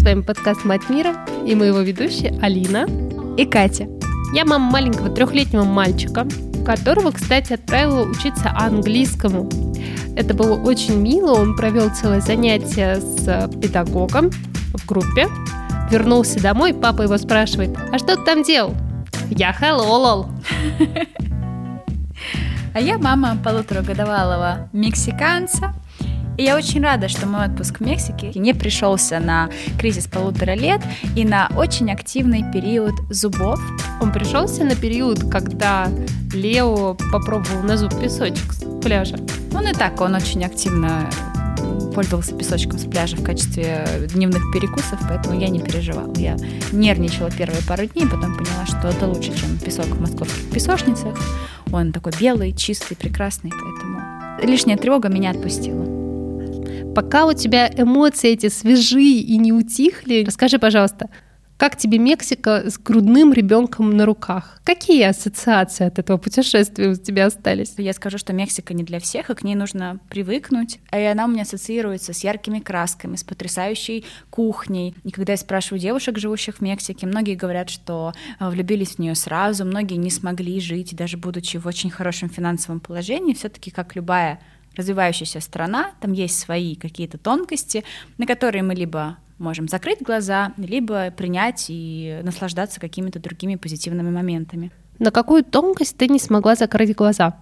С вами подкаст «Мать мира» и мы его ведущие Алина и Катя. Я мама маленького 3-летнего мальчика, которого, кстати, отправила учиться английскому. Это было очень мило, он провел целое занятие с педагогом в группе, вернулся домой, папа его спрашивает: «А что ты там делал?» «Я хэлолол». А я мама полуторагодовалого мексиканца. И я очень рада, что мой отпуск в Мексике не пришелся на кризис 1,5 лет и на очень активный период зубов. Он пришелся на период, когда Лео попробовал на зуб песочек с пляжа. Он очень активно пользовался песочком с пляжа в качестве дневных перекусов, поэтому я не переживала. Я нервничала первые пару дней, потом поняла, что это лучше, чем песок в московских песочницах. Он такой белый, чистый, прекрасный, поэтому лишняя тревога меня отпустила. Пока у тебя эмоции эти свежие и не утихли, расскажи, пожалуйста, как тебе Мексика с грудным ребенком на руках? Какие ассоциации от этого путешествия у тебя остались? Я скажу, что Мексика не для всех, и к ней нужно привыкнуть. И она у меня ассоциируется с яркими красками, с потрясающей кухней. И когда я спрашиваю девушек, живущих в Мексике, многие говорят, что влюбились в нее сразу, многие не смогли жить, даже будучи в очень хорошем финансовом положении, все-таки, как любая развивающаяся страна, там есть свои какие-то тонкости, на которые мы либо можем закрыть глаза, либо принять и наслаждаться какими-то другими позитивными моментами. На какую тонкость ты не смогла закрыть глаза?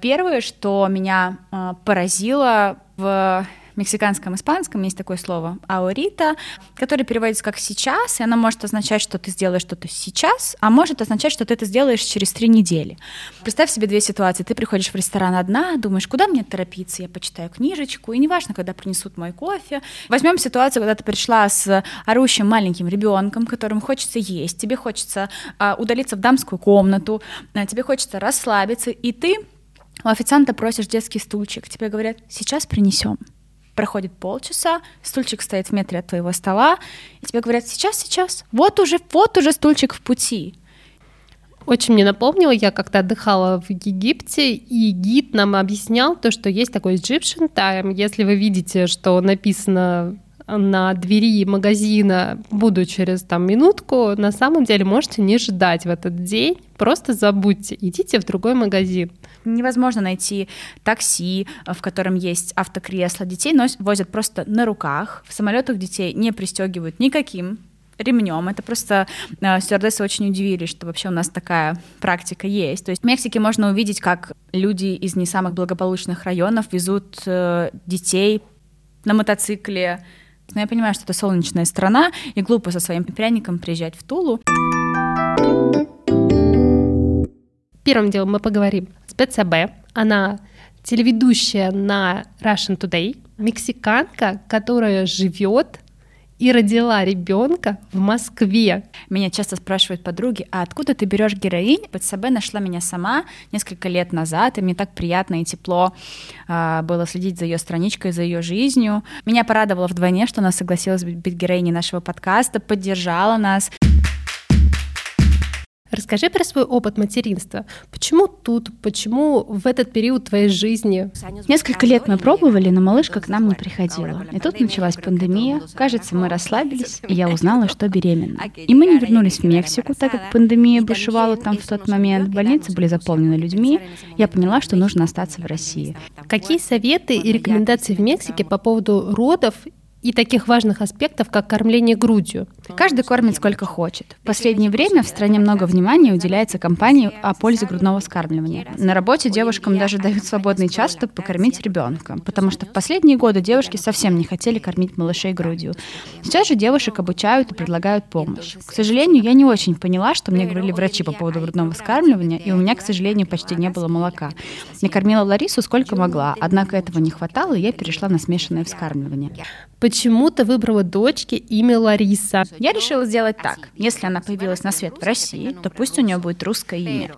Первое, что меня поразило в мексиканском, испанском есть такое слово «аорита», которое переводится как «сейчас», и оно может означать, что ты сделаешь что-то сейчас, а может означать, что ты это сделаешь через 3 недели. Представь себе 2 ситуации. Ты приходишь в ресторан одна, думаешь, куда мне торопиться, я почитаю книжечку, и неважно, когда принесут мой кофе. Возьмем ситуацию, когда ты пришла с орущим маленьким ребенком, которому хочется есть, тебе хочется удалиться в дамскую комнату, тебе хочется расслабиться, и ты у официанта просишь детский стульчик, тебе говорят «сейчас принесем». Проходит полчаса, стульчик стоит в метре от твоего стола, и тебе говорят: сейчас, вот уже стульчик в пути. Очень мне напомнило, я как-то отдыхала в Египте, и гид нам объяснял то, что есть такой Egyptian time. Если вы видите, что написано на двери магазина «буду через минутку», на самом деле можете не ждать в этот день, просто забудьте, идите в другой магазин. Невозможно найти такси, в котором есть автокресло. Детей возят просто на руках. В самолетах детей не пристегивают никаким ремнем. Это просто стюардессы очень удивились, что вообще у нас такая практика есть. То есть в Мексике можно увидеть, как люди из не самых благополучных районов везут детей на мотоцикле. Но я понимаю, что это солнечная страна, и глупо со своим пряником приезжать в Тулу. Первым делом мы поговорим с Бетсабе. Она телеведущая на Russian Today, мексиканка, которая живет и родила ребенка в Москве. Меня часто спрашивают подруги: а откуда ты берешь героинь? Бетсабе нашла меня сама несколько лет назад, и мне так приятно и тепло было следить за ее страничкой, за ее жизнью. Меня порадовало вдвойне, что она согласилась быть героиней нашего подкаста, поддержала нас. Расскажи про свой опыт материнства. Почему тут? Почему в этот период твоей жизни? Несколько лет мы пробовали, но малышка к нам не приходила. И тут началась пандемия. Кажется, мы расслабились, и я узнала, что беременна. И мы не вернулись в Мексику, так как пандемия бушевала там в тот момент. Больницы были заполнены людьми. Я поняла, что нужно остаться в России. Какие советы и рекомендации в Мексике по поводу родов и таких важных аспектов, как кормление грудью? Каждый кормит сколько хочет. В последнее время в стране много внимания уделяется кампании о пользе грудного вскармливания. На работе девушкам даже дают свободный час, чтобы покормить ребенка, потому что в последние годы девушки совсем не хотели кормить малышей грудью. Сейчас же девушек обучают и предлагают помощь. К сожалению, я не очень поняла, что мне говорили врачи по поводу грудного вскармливания, и у меня, к сожалению, почти не было молока. Я кормила Ларису сколько могла, однако этого не хватало, и я перешла на смешанное вскармливание. Почему ты выбрала дочке имя Лариса? Я решила сделать так. Если она появилась на свет в России, то пусть у нее будет русское имя.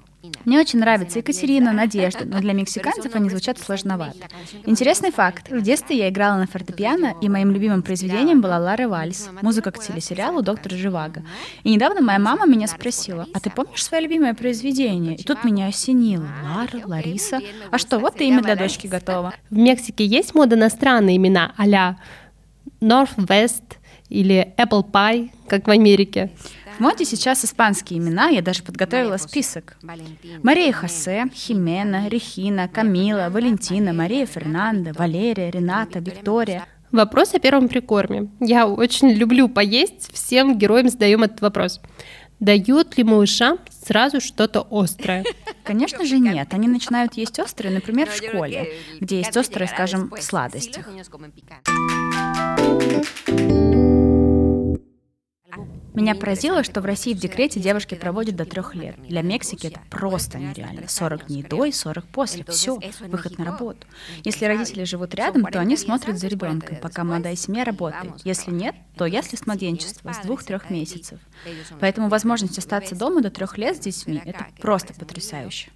Мне очень нравится Екатерина, Надежда, но для мексиканцев они звучат сложновато. Интересный факт. В детстве я играла на фортепиано, и моим любимым произведением была «Лара Вальс», музыка к телесериалу «Доктор Живаго». И недавно моя мама меня спросила: а ты помнишь свое любимое произведение? И тут меня осенило. Лара, Лариса. А что, вот и имя для дочки готово. В Мексике есть мода на странные имена а-ля Northwest, или apple pie, как в Америке. В моде сейчас испанские имена, я даже подготовила список. Мария Хосе, Химена, Рехина, Камила, Валентина, Мария Фернанда, Валерия, Рената, Виктория. Вопрос о первом прикорме. Я очень люблю поесть, всем героям задаем этот вопрос. Дают ли малышам сразу что-то острое? Конечно же нет. Они начинают есть острое, например, в школе, где есть острое, скажем, в сладостях. Меня поразило, что в России в декрете девушки проводят до 3 лет. Для Мексики это просто нереально. 40 дней до и 40 после. Все, выход на работу. Если родители живут рядом, то они смотрят за ребенком, пока молодая семья работает. Если нет, то ясли с младенчества, с 2-3 месяцев. Поэтому возможность остаться дома до 3 лет с детьми – это просто потрясающе.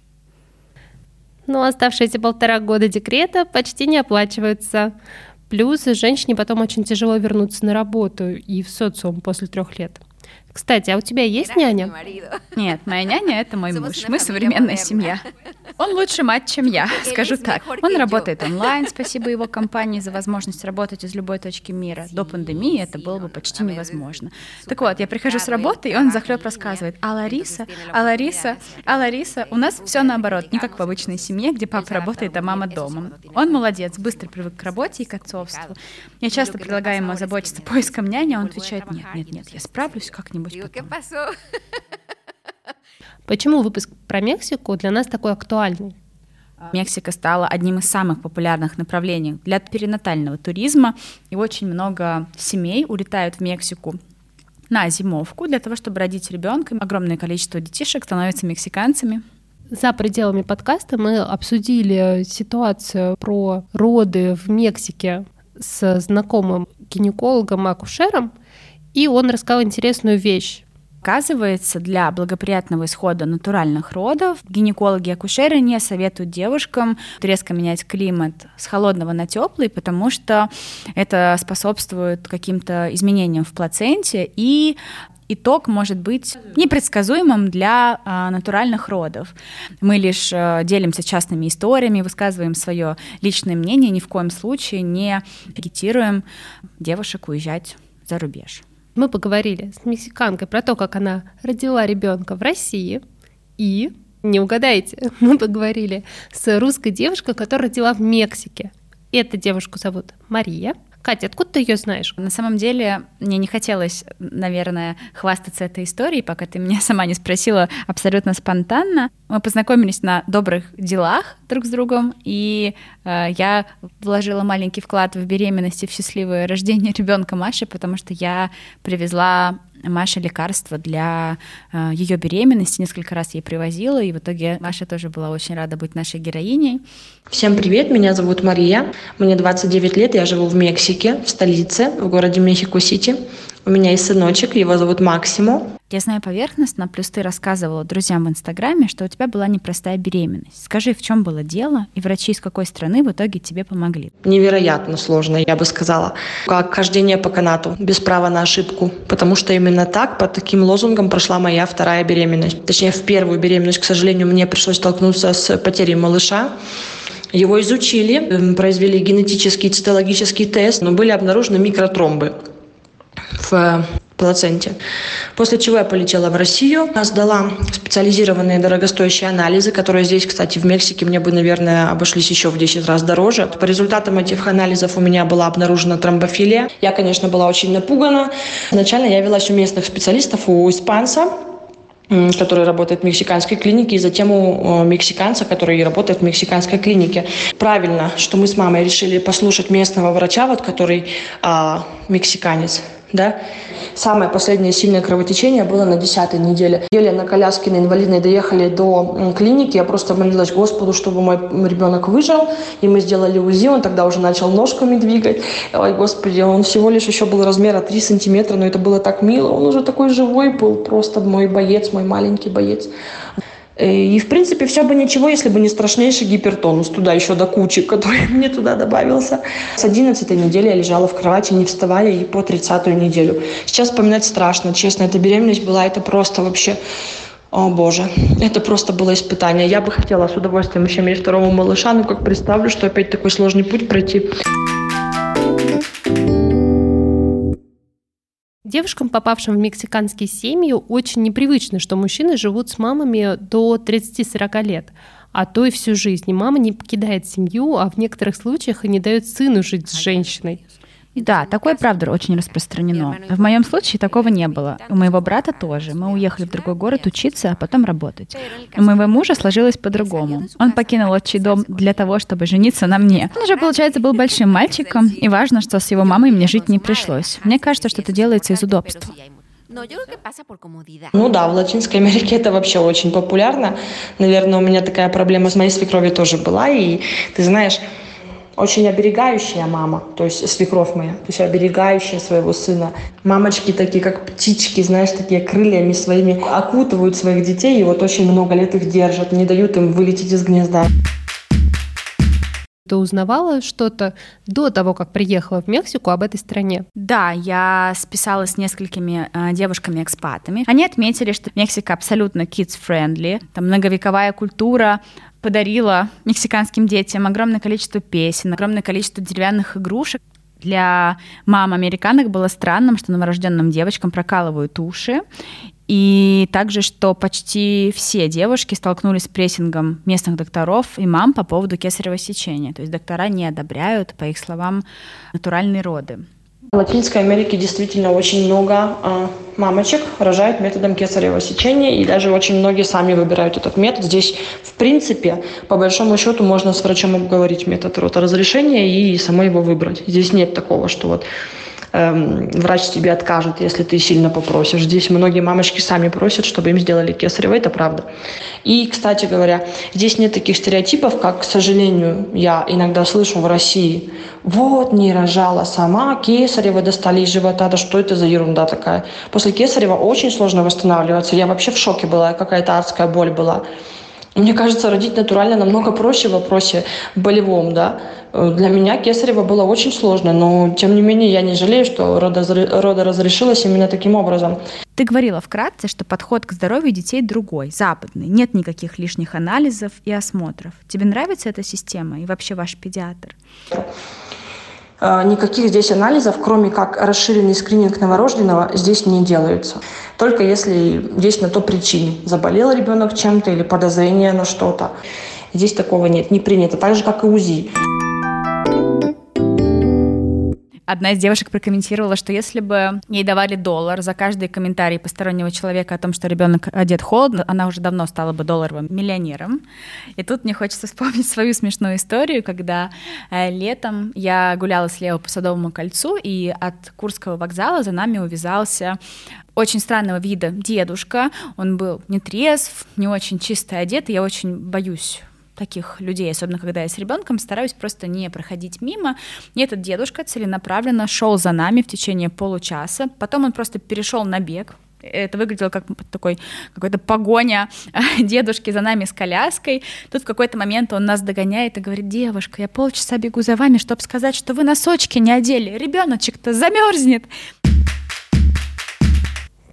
Но оставшиеся 1,5 года декрета почти не оплачиваются. Плюс женщине потом очень тяжело вернуться на работу и в социум после 3 лет. Кстати, а у тебя есть няня? Нет, моя няня — это мой муж. Мы современная семья. Он лучше мать, чем я, скажу так. Он работает онлайн, спасибо его компании за возможность работать из любой точки мира. До пандемии это было бы почти невозможно. Так вот, я прихожу с работы, и он захлеб рассказывает: «А Лариса, а Лариса, а Лариса». У нас все наоборот, не как в обычной семье, где папа работает, а мама дома. Он молодец, быстро привык к работе и к отцовству. Я часто предлагаю ему озаботиться поиском няни, а он отвечает: «Нет, нет, нет, я справлюсь как-нибудь». Почему выпуск про Мексику для нас такой актуальный? Мексика стала одним из самых популярных направлений для перинатального туризма, и очень много семей улетают в Мексику на зимовку для того, чтобы родить ребенка. Огромное количество детишек становятся мексиканцами. За пределами подкаста мы обсудили ситуацию про роды в Мексике с знакомым гинекологом-акушером, и он рассказал интересную вещь. Оказывается, для благоприятного исхода натуральных родов гинекологи-акушеры не советуют девушкам резко менять климат с холодного на теплый, потому что это способствует каким-то изменениям в плаценте, и итог может быть непредсказуемым для натуральных родов. Мы лишь делимся частными историями, высказываем свое личное мнение, ни в коем случае не агитируем девушек уезжать за рубеж. Мы поговорили с мексиканкой про то, как она родила ребенка в России. И, не угадайте, мы поговорили с русской девушкой, которая родила в Мексике. Эту девушку зовут Мария. Катя, откуда ты ее знаешь? На самом деле, мне не хотелось, наверное, хвастаться этой историей, пока ты меня сама не спросила абсолютно спонтанно. Мы познакомились на добрых делах друг с другом, и я вложила маленький вклад в беременность и в счастливое рождение ребенка Маши, потому что я привезла Маше лекарства для ее беременности, несколько раз ей привозила, и в итоге Маша тоже была очень рада быть нашей героиней. Всем привет, меня зовут Мария, мне 29 лет, я живу в Мексике, в столице, в городе Мехико-Сити. У меня есть сыночек, его зовут Максимо. Я знаю поверхностно, плюс ты рассказывала друзьям в Инстаграме, что у тебя была непростая беременность. Скажи, в чем было дело, и врачи из какой страны в итоге тебе помогли? Невероятно сложно, я бы сказала. Как хождение по канату, без права на ошибку. Потому что именно так, под таким лозунгом прошла моя вторая беременность. Точнее, в первую беременность, к сожалению, мне пришлось столкнуться с потерей малыша. Его изучили, произвели генетический цитологический тест, но были обнаружены микротромбы в плаценте. После чего я полетела в Россию, сдала специализированные дорогостоящие анализы, которые здесь, кстати, в Мексике мне бы, наверное, обошлись еще в 10 раз дороже. По результатам этих анализов у меня была обнаружена тромбофилия. Я, конечно, была очень напугана. Изначально я велась у местных специалистов, у испанца, который работает в мексиканской клинике, и затем у мексиканца, который работает в мексиканской клинике. Правильно, что мы с мамой решили послушать местного врача, вот который мексиканец. Да? Самое последнее сильное кровотечение было на 10-й неделе. Еле на коляске, на инвалидной доехали до клиники. Я просто молилась Господу, чтобы мой ребенок выжил. И мы сделали УЗИ, он тогда уже начал ножками двигать. Ой, Господи, он всего лишь еще был размера 3 сантиметра, но это было так мило. Он уже такой живой был, просто мой боец, мой маленький боец. И, в принципе, все бы ничего, если бы не страшнейший гипертонус, туда еще до кучи, который мне туда добавился. С 11-й недели я лежала в кровати, не вставая, и по 30-ю неделю. Сейчас вспоминать страшно, честно, эта беременность была, это просто вообще... О, Боже, это просто было испытание. Я бы хотела с удовольствием еще иметь второго малыша, но как представлю, что опять такой сложный путь пройти... Девушкам, попавшим в мексиканские семьи, очень непривычно, что мужчины живут с мамами до 30-40 лет, а то и всю жизнь. И мама не покидает семью, а в некоторых случаях и не дает сыну жить с женщиной. Да, такое, правда, очень распространено. В моем случае такого не было. У моего брата тоже. Мы уехали в другой город учиться, а потом работать. У моего мужа сложилось по-другому. Он покинул отчий дом для того, чтобы жениться на мне. Он уже, получается, был большим мальчиком, и важно, что с его мамой мне жить не пришлось. Мне кажется, что это делается из удобства. Ну да, в Латинской Америке это вообще очень популярно. Наверное, у меня такая проблема с моей свекровью тоже была, и ты знаешь... Очень оберегающая мама, то есть свекровь моя, то есть оберегающая своего сына. Мамочки такие, как птички, знаешь, такие крыльями своими окутывают своих детей, и вот очень много лет их держат, не дают им вылететь из гнезда. Ты узнавала что-то до того, как приехала в Мексику об этой стране? Да, я списалась с несколькими девушками-экспатами. Они отметили, что Мексика абсолютно kids-friendly, там многовековая культура, подарила мексиканским детям огромное количество песен, огромное количество деревянных игрушек. Для мам американок было странным, что новорожденным девочкам прокалывают уши, и также, что почти все девушки столкнулись с прессингом местных докторов и мам по поводу кесарево сечения. То есть доктора не одобряют, по их словам, натуральные роды. В Латинской Америке действительно очень много мамочек рожают методом кесарево сечения, и даже очень многие сами выбирают этот метод. Здесь, в принципе, по большому счету можно с врачом обговорить метод роторазрешения и самой его выбрать. Здесь нет такого, что вот врач тебе откажет, если ты сильно попросишь. Здесь многие мамочки сами просят, чтобы им сделали кесарево, это правда. И, кстати говоря, здесь нет таких стереотипов, как, к сожалению, я иногда слышу в России. Вот, не рожала сама, кесарево достали из живота, да что это за ерунда такая? После кесарева очень сложно восстанавливаться, я вообще в шоке была, какая-то адская боль была. Мне кажется, родить натурально намного проще в вопросе болевом, да. Для меня кесарево было очень сложно, но, тем не менее, я не жалею, что родоразрешилось именно таким образом. Ты говорила вкратце, что подход к здоровью детей другой, западный. Нет никаких лишних анализов и осмотров. Тебе нравится эта система и вообще ваш педиатр? Никаких здесь анализов, кроме как расширенный скрининг новорожденного, здесь не делаются. Только если есть на то причины. Заболел ребенок чем-то или подозрение на что-то. Здесь такого нет, не принято. Так же, как и УЗИ. Одна из девушек прокомментировала, что если бы ей давали $1 за каждый комментарий постороннего человека о том, что ребенок одет холодно, она уже давно стала бы долларовым миллионером. И тут мне хочется вспомнить свою смешную историю, когда летом я гуляла слева по Садовому кольцу, и от Курского вокзала за нами увязался очень странного вида дедушка. Он был не трезв, не очень чисто одет, и я очень боюсь таких людей, особенно когда я с ребенком, стараюсь просто не проходить мимо. И этот дедушка целенаправленно шел за нами в течение получаса. Потом он просто перешел на бег. Это выглядело как такой какой-то погоня дедушки за нами с коляской. Тут в какой-то момент он нас догоняет и говорит: девушка, я полчаса бегу за вами, чтобы сказать, что вы носочки не одели. Ребеночек-то замерзнет.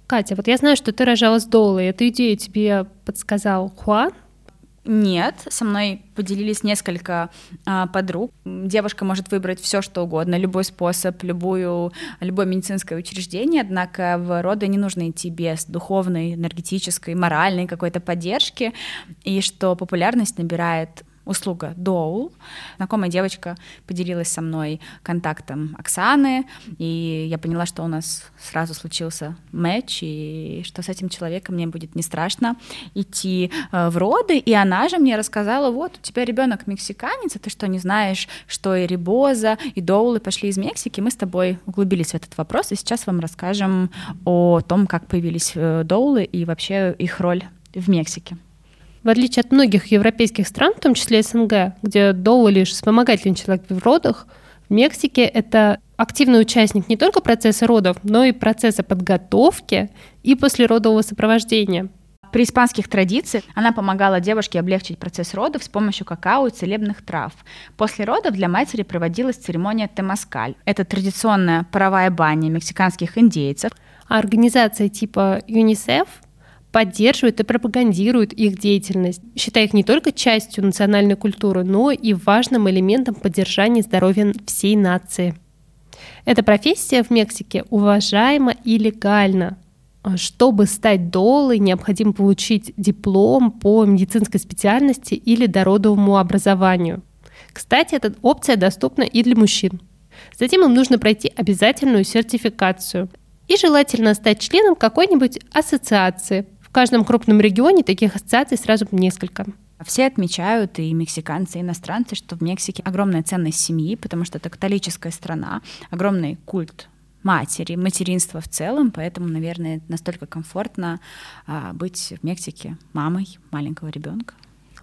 Катя, вот я знаю, что ты рожала с доулой. Эту идею тебе подсказал Хуан? Нет, со мной поделились несколько подруг. Девушка может выбрать все, что угодно, любой способ, любое медицинское учреждение, однако в роды не нужно идти без духовной, энергетической, моральной какой-то поддержки, и что популярность набирает услуга доул. Знакомая девочка поделилась со мной контактом Оксаны, и я поняла, что у нас сразу случился матч, и что с этим человеком мне будет не страшно идти в роды. И она же мне рассказала: вот, у тебя ребенок мексиканец, а ты что, не знаешь, что и ребозо, и доулы пошли из Мексики? Мы с тобой углубились в этот вопрос, и сейчас вам расскажем о том, как появились доулы и вообще их роль в Мексике. В отличие от многих европейских стран, в том числе СНГ, где доул лишь вспомогательный человек в родах, в Мексике это активный участник не только процесса родов, но и процесса подготовки и послеродового сопровождения. При испанских традициях она помогала девушке облегчить процесс родов с помощью какао и целебных трав. После родов для матери проводилась церемония Темаскаль. Это традиционная паровая баня мексиканских индейцев. А организация типа ЮНИСЕФ поддерживают и пропагандируют их деятельность, считая их не только частью национальной культуры, но и важным элементом поддержания здоровья всей нации. Эта профессия в Мексике уважаема и легальна. Чтобы стать доулой, необходимо получить диплом по медицинской специальности или дородовому образованию. Кстати, эта опция доступна и для мужчин. Затем им нужно пройти обязательную сертификацию. И желательно стать членом какой-нибудь ассоциации. В каждом крупном регионе таких ассоциаций сразу несколько. Все отмечают, и мексиканцы, и иностранцы, что в Мексике огромная ценность семьи, потому что это католическая страна, огромный культ матери, материнства в целом, поэтому, наверное, настолько комфортно быть в Мексике мамой маленького ребенка.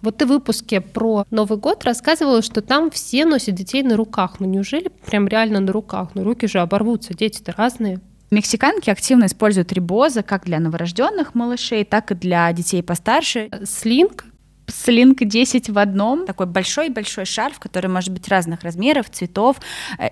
Вот ты в выпуске про Новый год рассказывала, что там все носят детей на руках. Ну неужели прям реально на руках? Ну руки же оборвутся, дети-то разные. Мексиканки активно используют ребозо как для новорожденных малышей, так и для детей постарше. Слинг? Слинг 10 в одном. Такой большой-большой шарф, который может быть разных размеров, цветов.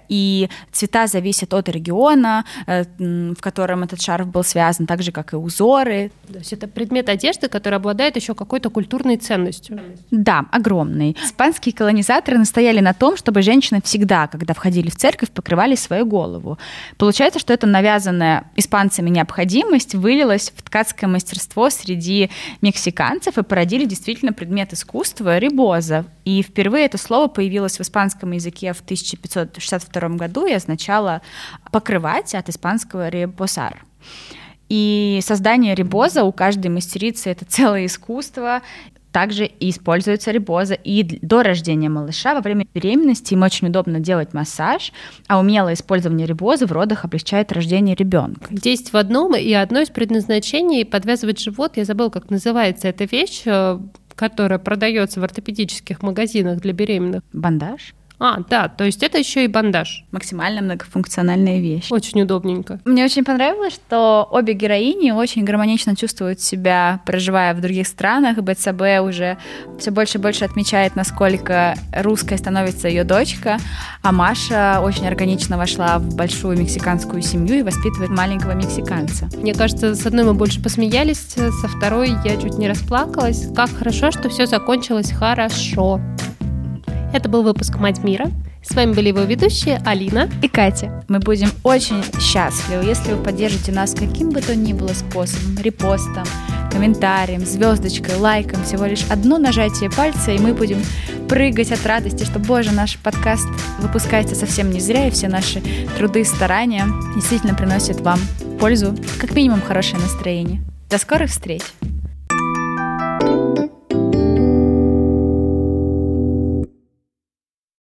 И цвета зависят от региона, в котором этот шарф был связан, так же, как и узоры. То есть это предмет одежды, который обладает еще какой-то культурной ценностью. Да, огромный. Испанские колонизаторы настояли на том, чтобы женщины всегда, когда входили в церковь, покрывали свою голову. Получается, что эта навязанная испанцами необходимость вылилась в ткацкое мастерство среди мексиканцев и породили действительно предмет искусства ребозо. И впервые это слово появилось в испанском языке в 1562 году и означало «покрывать» от испанского «ребосар». И создание ребозо у каждой мастерицы — это целое искусство. Также и используется ребозо и до рождения малыша, во время беременности им очень удобно делать массаж, а умелое использование ребозо в родах облегчает рождение ребенка. 10 в одном, и одно из предназначений — подвязывать живот. Я забыла, как называется эта вещь, которая продается в ортопедических магазинах для беременных. Бандаж? Да, то есть это еще и бандаж. Максимально многофункциональная вещь. Очень удобненько. Мне очень понравилось, что обе героини очень гармонично чувствуют себя, проживая в других странах. Бетсабе уже все больше и больше отмечает, насколько русской становится ее дочка, а Маша очень органично вошла в большую мексиканскую семью и воспитывает маленького мексиканца. Мне кажется, с одной мы больше посмеялись, со второй я чуть не расплакалась. Как хорошо, что все закончилось хорошо. Это был выпуск «Мать мира». С вами были его ведущие Алина и Катя. Мы будем очень счастливы, если вы поддержите нас каким бы то ни было способом, репостом, комментарием, звездочкой, лайком. Всего лишь одно нажатие пальца, и мы будем прыгать от радости, что, боже, наш подкаст выпускается совсем не зря, и все наши труды и старания действительно приносят вам пользу, как минимум хорошее настроение. До скорых встреч!